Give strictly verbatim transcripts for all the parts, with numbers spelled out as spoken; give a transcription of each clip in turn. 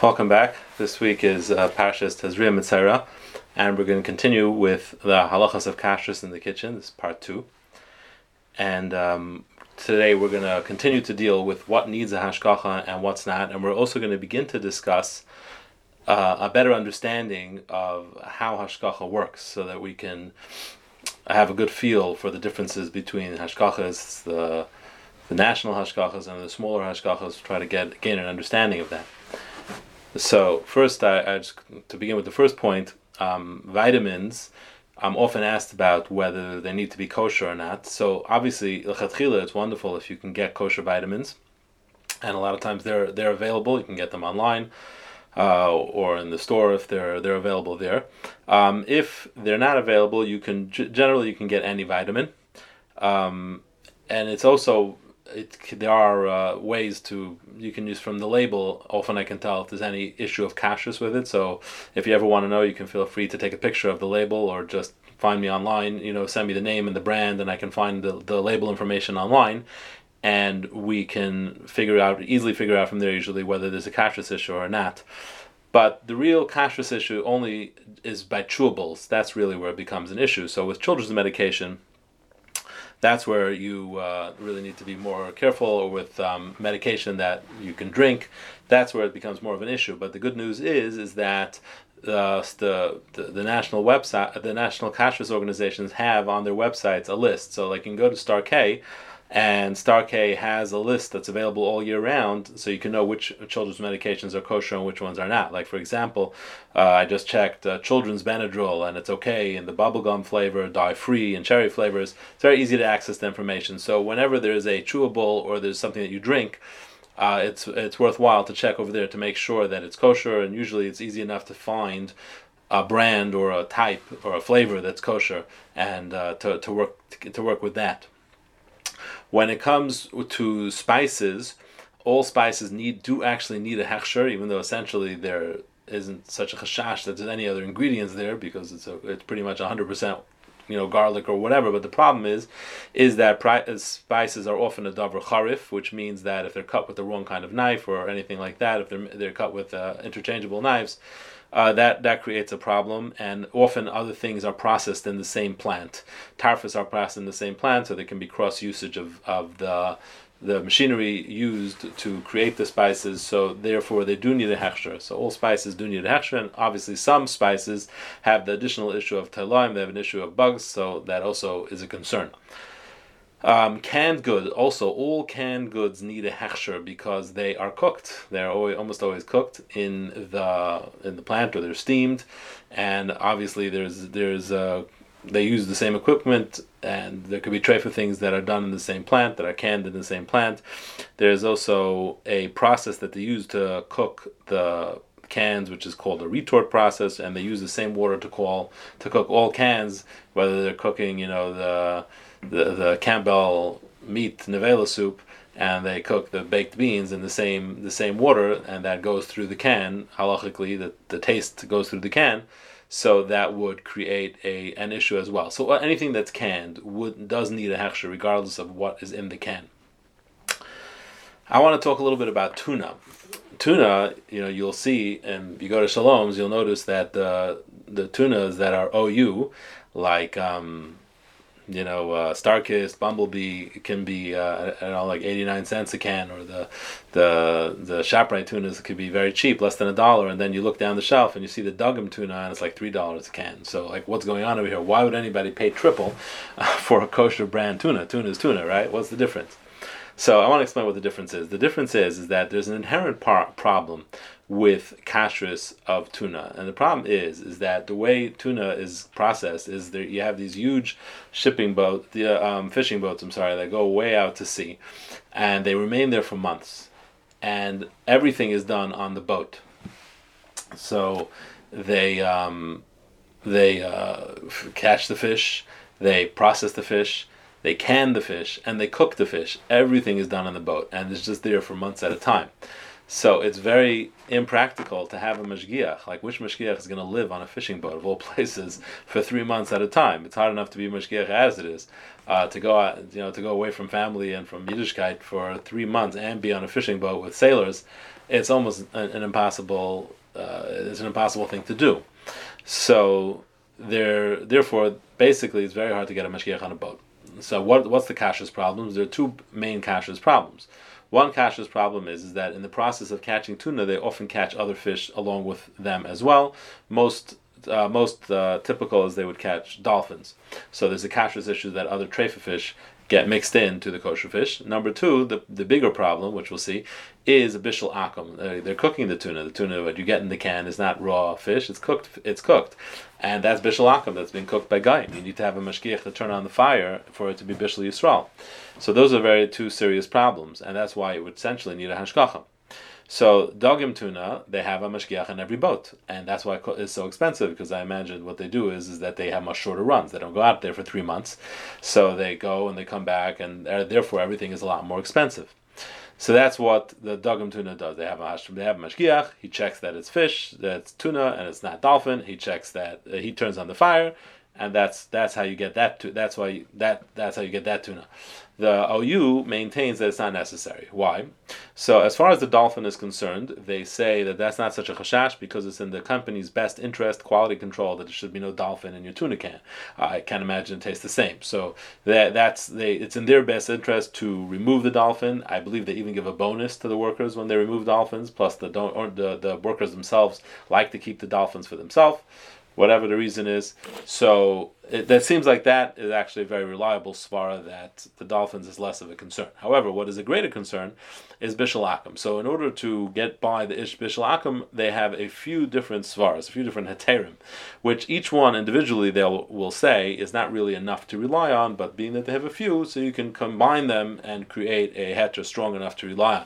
Welcome back. This week is uh, Parshas Tezria Mitzera, and we're going to continue with the halachas of kashrus in the kitchen. This is part two, and um, today we're going to continue to deal with what needs a hashgacha and what's not, and we're also going to begin to discuss uh, a better understanding of how hashgacha works, so that we can have a good feel for the differences between hashgachas, the the national hashgachas, and the smaller hashgachas, to try to get gain an understanding of that. So first, I, I just, to begin with the first point, um, vitamins, I'm often asked about whether they need to be kosher or not. So obviously, l'chatchila, it's wonderful if you can get kosher vitamins, and a lot of times they're they're available. You can get them online uh, or in the store if they're they're available there. Um, if they're not available, you can generally you can get any vitamin, um, and it's also. It, there are uh, ways to you can use from the label. Often I can tell if there's any issue of kashrus with it. So if you ever want to know, you can feel free to take a picture of the label, or just find me online. You know, send me the name and the brand, and I can find the, the label information online, and we can figure out easily figure out from there usually whether there's a kashrus issue or not. But the real kashrus issue only is by chewables. That's really where it becomes an issue. So with children's medication, that's where you uh, really need to be more careful, or with um, medication that you can drink. That's where it becomes more of an issue. But the good news is is that uh, the, the the national website, the national kashrus organizations have on their websites a list. So like you can go to Star K, and Star K has a list that's available all year round, so you can know which children's medications are kosher and which ones are not. Like, for example, uh, I just checked uh, children's Benadryl, and it's OK, and the bubblegum flavor, dye-free, and cherry flavors. It's very easy to access the information. So whenever there's a chewable or there's something that you drink, uh, it's it's worthwhile to check over there to make sure that it's kosher, and usually it's easy enough to find a brand or a type or a flavor that's kosher, and uh, to, to work to, to work with that. When it comes to spices, all spices need do actually need a hechsher, even though essentially there isn't such a chashash that there's any other ingredients there, because it's a, it's pretty much one hundred percent, you know, garlic or whatever. But the problem is, is that pri- spices are often a davar charif, which means that if they're cut with the wrong kind of knife or anything like that, if they're they're cut with uh, interchangeable knives, Uh, that, that creates a problem, and often other things are processed in the same plant. Tarfas are processed in the same plant, so there can be cross-usage of, of the the machinery used to create the spices, so therefore they do need a hechsher. So all spices do need a hechsher, and obviously some spices have the additional issue of teilim, they have an issue of bugs, so that also is a concern. Um, canned goods, also all canned goods need a hechsher because they are cooked. They're always, almost always cooked in the in the plant, or they're steamed, and obviously there's there's uh, they use the same equipment, and there could be trefa things that are done in the same plant, that are canned in the same plant. There's also a process that they use to cook the cans, which is called the retort process, and they use the same water to call to cook all cans, whether they're cooking, you know, the the the Campbell meat nevela soup, and they cook the baked beans in the same the same water, and that goes through the can. Halachically, the, the taste goes through the can, so that would create a an issue as well. So anything that's canned would does need a hechsher, regardless of what is in the can. I want to talk a little bit about tuna. Tuna, you know, you'll see, and you go to Shalom's, you'll notice that the the tunas that are O U, like um, you know, uh, Starkist, Bumblebee, can be uh, I don't know, like eighty-nine cents a can, or the the the Shoprite tunas could be very cheap, less than a dollar. And then you look down the shelf and you see the Dugham tuna, and it's like three dollars a can. So like, what's going on over here? Why would anybody pay triple uh, for a kosher brand tuna? Tuna is tuna, right? What's the difference? So I want to explain what the difference is. The difference is, is that there's an inherent par- problem with kashrus of tuna. And the problem is is that the way tuna is processed is that you have these huge shipping boat, the, um, fishing boats, I'm sorry, that go way out to sea, and they remain there for months. And everything is done on the boat. So they, um, they uh, catch the fish, they process the fish, they can the fish, and they cook the fish. Everything is done on the boat, and it's just there for months at a time. So it's very impractical to have a mashgiach. Like, which mashgiach is going to live on a fishing boat of all places for three months at a time? It's hard enough to be a mashgiach as it is. Uh, to go out, you know, to go away from family and from Yiddishkeit for three months and be on a fishing boat with sailors, it's almost an, an impossible. Uh, it's an impossible thing to do. So there, therefore, basically, it's very hard to get a mashgiach on a boat. So what? What's the kashrus problems? There are two main kashrus problems. One kashrus problem is, is that in the process of catching tuna, they often catch other fish along with them as well. Most uh, most uh, typical is they would catch dolphins. So there's a kashrus issue that other treifa fish get mixed into the kosher fish. Number two, the the bigger problem, which we'll see, is a bishel akam. They're, they're cooking the tuna. The tuna that you get in the can is not raw fish. It's cooked. It's cooked, and that's bishel akam. That's been cooked by Gaim. You need to have a mashgiach to turn on the fire for it to be bishel yisrael. So those are very two serious problems, and that's why you would essentially need a hashgacha. So Dugham tuna, they have a mashgiach on every boat, and that's why it's so expensive, because I imagine what they do is, is that they have much shorter runs. They don't go out there for three months. So they go and they come back, and therefore everything is a lot more expensive. So that's what the Dugham tuna does. They have a, they have a mashgiach. He checks that it's fish, that's tuna, and it's not dolphin. He checks that uh, he turns on the fire, and that's that's how you get that. Tu- that's why you, that that's how you get that tuna. The O U maintains that it's not necessary. Why? So as far as the dolphin is concerned, they say that that's not such a chashash because it's in the company's best interest, quality control, that there should be no dolphin in your tuna can. I can't imagine it tastes the same. So that that's they. It's in their best interest to remove the dolphin. I believe they even give a bonus to the workers when they remove dolphins, plus the don't, or the, the workers themselves like to keep the dolphins for themselves, whatever the reason is. So it, that seems like that is actually a very reliable svara that the dolphins is less of a concern. However, what is a greater concern is bishel akam. So in order to get by the ish bishel akam, they have a few different svaras, a few different heterim, which each one individually they will say is not really enough to rely on, but being that they have a few, so you can combine them and create a heter strong enough to rely on.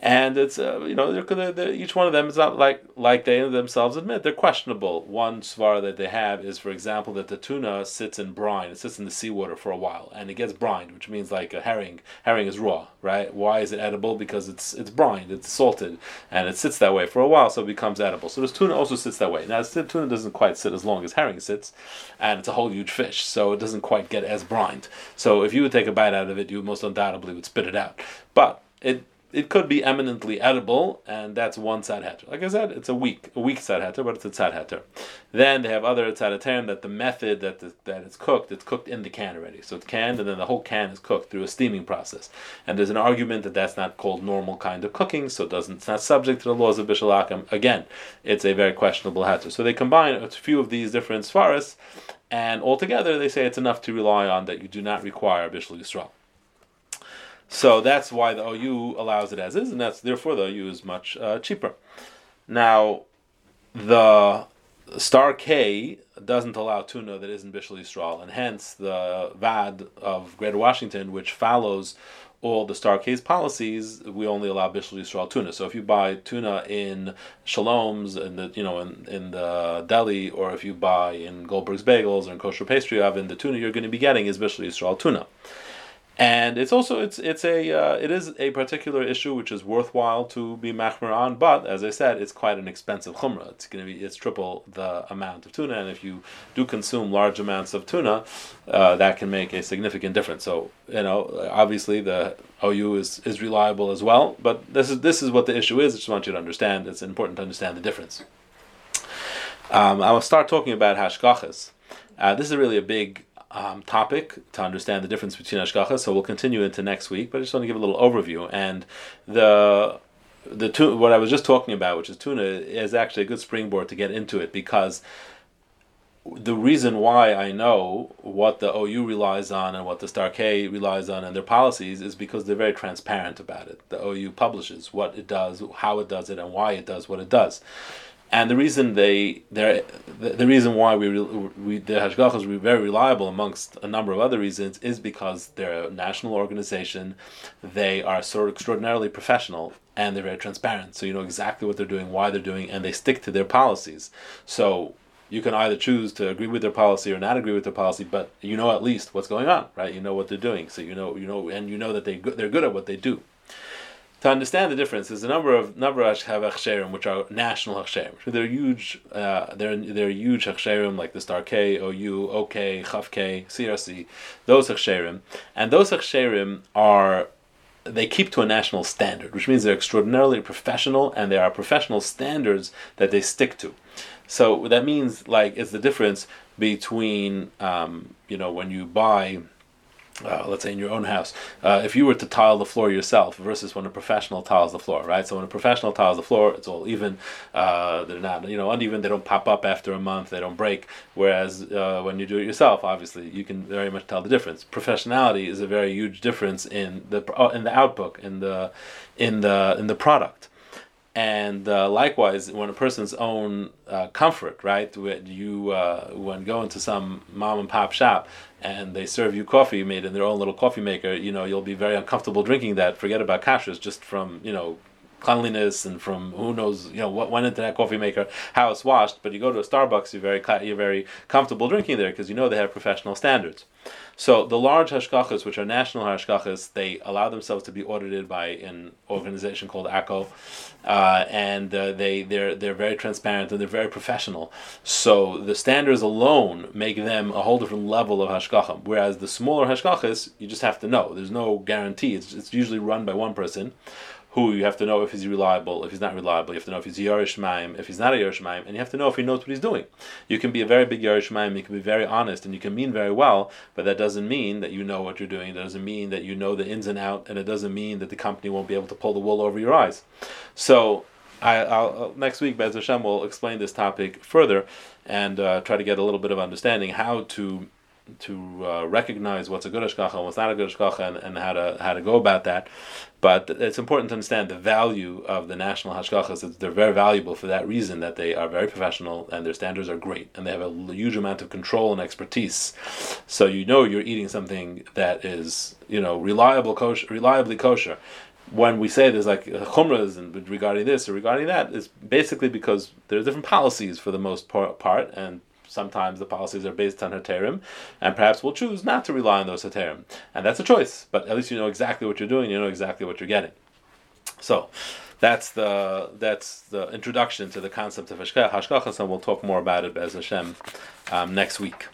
And it's, uh, you know, they're, they're, each one of them is not like like they themselves admit. They're questionable. One svara that they have is, for example, that the tuna sits in brine. It sits in the seawater for a while, and it gets brined, which means like a herring. Herring is raw, right? Why is it edible? Because it's it's brined, it's salted, and it sits that way for a while, so it becomes edible. So this tuna also sits that way. Now, tuna doesn't quite sit as long as herring sits, and it's a whole huge fish, so it doesn't quite get as brined. So if you would take a bite out of it, you most undoubtedly would spit it out. But it... It could be eminently edible, and that's one tzad heter. Like I said, it's a weak, a weak tzad heter, but it's a tzad heter. Then they have other tzad heterim that the method that the, that it's cooked, it's cooked in the can already. So it's canned, and then the whole can is cooked through a steaming process. And there's an argument that that's not called normal kind of cooking, so it doesn't, it's not subject to the laws of bishul akum. Again, it's a very questionable heter. So they combine a few of these different svaras, and altogether they say it's enough to rely on that you do not require bishul yisrael. So that's why the O U allows it as is, and that's therefore the O U is much uh, cheaper. Now, the Star K doesn't allow tuna that isn't bishel yisrael, and hence the V A D of Greater Washington, which follows all the Star K's policies, we only allow bishel yisrael tuna. So if you buy tuna in Shalom's, in the you know in, in the deli, or if you buy in Goldberg's bagels or in kosher pastry oven, the tuna you're going to be getting is bishel yisrael tuna. And it's also it's it's a uh, it is a particular issue which is worthwhile to be machmir on, but as I said, it's quite an expensive khumrah. It's going to be it's triple the amount of tuna, and if you do consume large amounts of tuna, uh, that can make a significant difference. So you know, obviously the O U is, is reliable as well, but this is this is what the issue is. I just want you to understand. It's important to understand the difference. Um, I will start talking about hashgachas. Uh, this is really a big. Um, topic to understand the difference between hashgacha, so we'll continue into next week, but I just want to give a little overview. And the the tu- what I was just talking about, which is tuna, is actually a good springboard to get into it, because the reason why I know what the O U relies on and what the Star K relies on and their policies is because they're very transparent about it. The O U publishes what it does, how it does it, and why it does what it does. And the reason they, the, the reason why we, we the hashgachas were very reliable, amongst a number of other reasons, is because they're a national organization, they are sort of extraordinarily professional, and they're very transparent. So you know exactly what they're doing, why they're doing, and they stick to their policies. So you can either choose to agree with their policy or not agree with their policy, but you know at least what's going on, right? You know what they're doing, so you know you know, and you know that they go- they're good at what they do. To understand the difference, there's a number of number of hechsherim which are national hechsherim. They're huge. Uh, they're they're huge hechsherim like the Star K, O U, OK, Chaf K, C R C. Those hechsherim, and those hechsherim are they keep to a national standard, which means they're extraordinarily professional, and there are professional standards that they stick to. So that means like it's the difference between um, you know when you buy. Uh, let's say in your own house, uh, if you were to tile the floor yourself versus when a professional tiles the floor, right? So when a professional tiles the floor, it's all even. Uh, they're not, you know, uneven. They don't pop up after a month. They don't break. Whereas uh, when you do it yourself, obviously, you can very much tell the difference. Professionality is a very huge difference in the uh, in the output, in the in the in the product. And uh, likewise, when a person's own uh, comfort, right? When you uh, when going to some mom and pop shop and they serve you coffee made in their own little coffee maker, you know, you'll be very uncomfortable drinking that. Forget about kashrus, just from, you know, cleanliness and from who knows, you know, what went into that coffee maker, how it's washed. But you go to a Starbucks, you're very you're very comfortable drinking there because you know they have professional standards. So the large hashgachas, which are national hashgachas, they allow themselves to be audited by an organization called A C O, uh, and uh, they they're they're very transparent and they're very professional. So the standards alone make them a whole different level of hashgacha. Whereas the smaller hashgachas, you just have to know. There's no guarantee. It's it's usually run by one person, who you have to know if he's reliable, if he's not reliable. You have to know if he's Yarei Shamayim, if he's not a Yarei Shamayim, and you have to know if he knows what he's doing. You can be a very big Yarei Shamayim, you can be very honest, and you can mean very well, but that doesn't mean that you know what you're doing, that doesn't mean that you know the ins and out, and it doesn't mean that the company won't be able to pull the wool over your eyes. So, I, I'll, next week, Be'ez Hashem will explain this topic further, and uh, try to get a little bit of understanding how to to uh, recognize what's a good hashgacha and what's not a good hashgacha, and, and how to how to go about that. But it's important to understand the value of the national hashgachas. They're very valuable for that reason, that they are very professional and their standards are great and they have a huge amount of control and expertise. So you know you're eating something that is, you know, reliable kosher, reliably kosher. When we say there's like khumrahs and regarding this or regarding that, it's basically because there are different policies for the most part, and sometimes the policies are based on heterim, and perhaps we'll choose not to rely on those heterim. And that's a choice, but at least you know exactly what you're doing, you know exactly what you're getting. So that's the that's the introduction to the concept of hashgachas, and we'll talk more about it, Be'ez Hashem, um, next week.